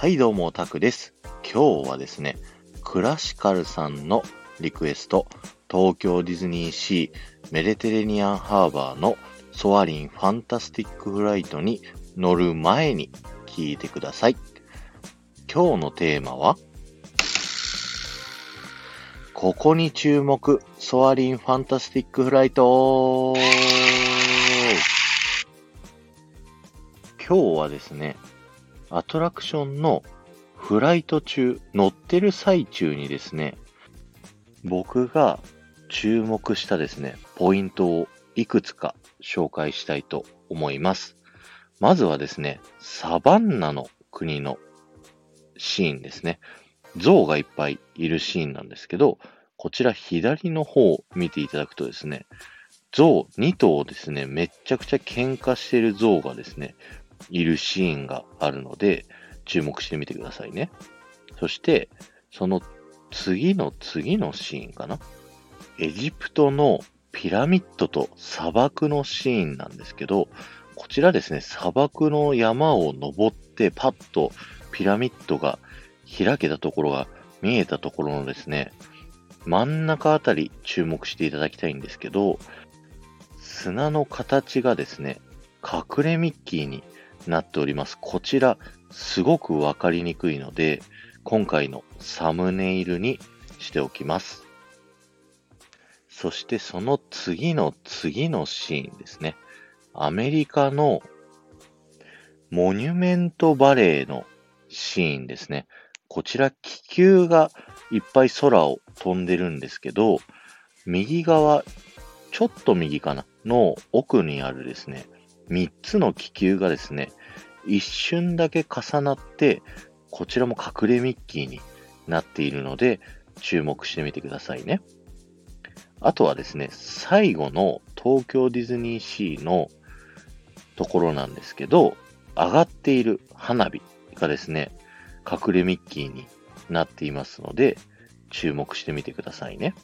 はいどうもタクです。今日はですねクラシカルさんのリクエスト、東京ディズニーシーメディテレニアンハーバーのソアリンファンタスティックフライトに乗る前に聞いてください。今日のテーマはここに注目、ソアリンファンタスティックフライト。今日はですねアトラクションのフライト中、乗ってる最中にですね僕が注目したですねポイントをいくつか紹介したいと思います。まずはですねサバンナの国のシーンですね。象がいっぱいいるシーンなんですけど、こちら左の方を見ていただくとですね、象2頭ですね、めちゃくちゃ喧嘩している象がですねいるシーンがあるので注目してみてくださいね。そしてその次のシーンかな、エジプトのピラミッドと砂漠のシーンなんですけど、こちらですね砂漠の山を登ってパッとピラミッドが開けたところが見えたところのですね真ん中あたり注目していただきたいんですけど、砂の形がですね隠れミッキーになっております。こちらすごくわかりにくいので今回のサムネイルにしておきます。そしてその次のシーンですね、アメリカのモニュメントバレーのシーンですね。こちら気球がいっぱい空を飛んでるんですけど、右側ちょっと右かなの奥にあるですね3つの気球がですね一瞬だけ重なってこちらも隠れミッキーになっているので注目してみてくださいね。あとはですね最後の東京ディズニーシーのところなんですけど、上がっている花火がですね隠れミッキーになっていますので注目してみてくださいね。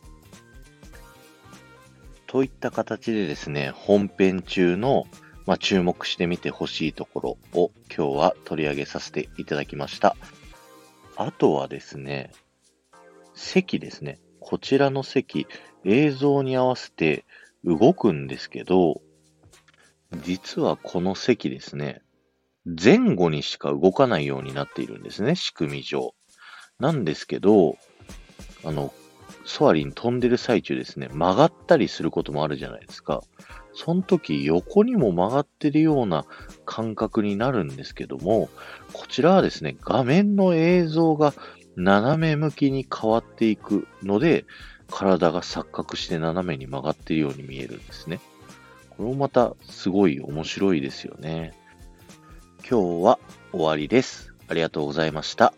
といった形でですね本編中の、注目してみてほしいところを今日は取り上げさせていただきました。あとはですね席ですね、こちらの席映像に合わせて動くんですけど、実はこの席ですね前後にしか動かないようになっているんですね、仕組み上。なんですけど、ソアリン飛んでる最中ですね、曲がったりすることもあるじゃないですか。その時、横にも曲がってるような感覚になるんですけども、こちらはですね、画面の映像が斜め向きに変わっていくので、体が錯覚して斜めに曲がっているように見えるんですね。これもまたすごい面白いですよね。今日は終わりです。ありがとうございました。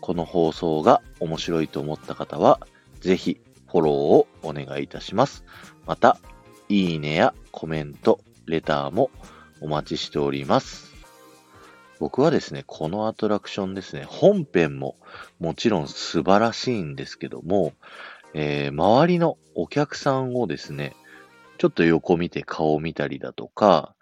この放送が面白いと思った方は、ぜひフォローをお願いいたします。また、いいねやコメント、レターもお待ちしております。僕はですね、このアトラクションですね、本編ももちろん素晴らしいんですけども、周りのお客さんをですね、ちょっと横見て顔を見たりだとか、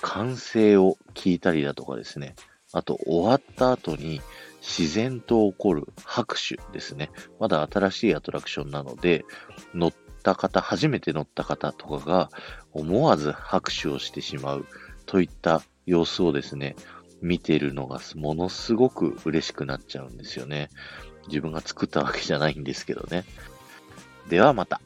歓声を聞いたりだとかですね、あと終わった後に自然と起こる拍手ですね。まだ新しいアトラクションなので乗った方、初めて乗った方とかが思わず拍手をしてしまうといった様子をですね見てるのがものすごく嬉しくなっちゃうんですよね。自分が作ったわけじゃないんですけどね。ではまた。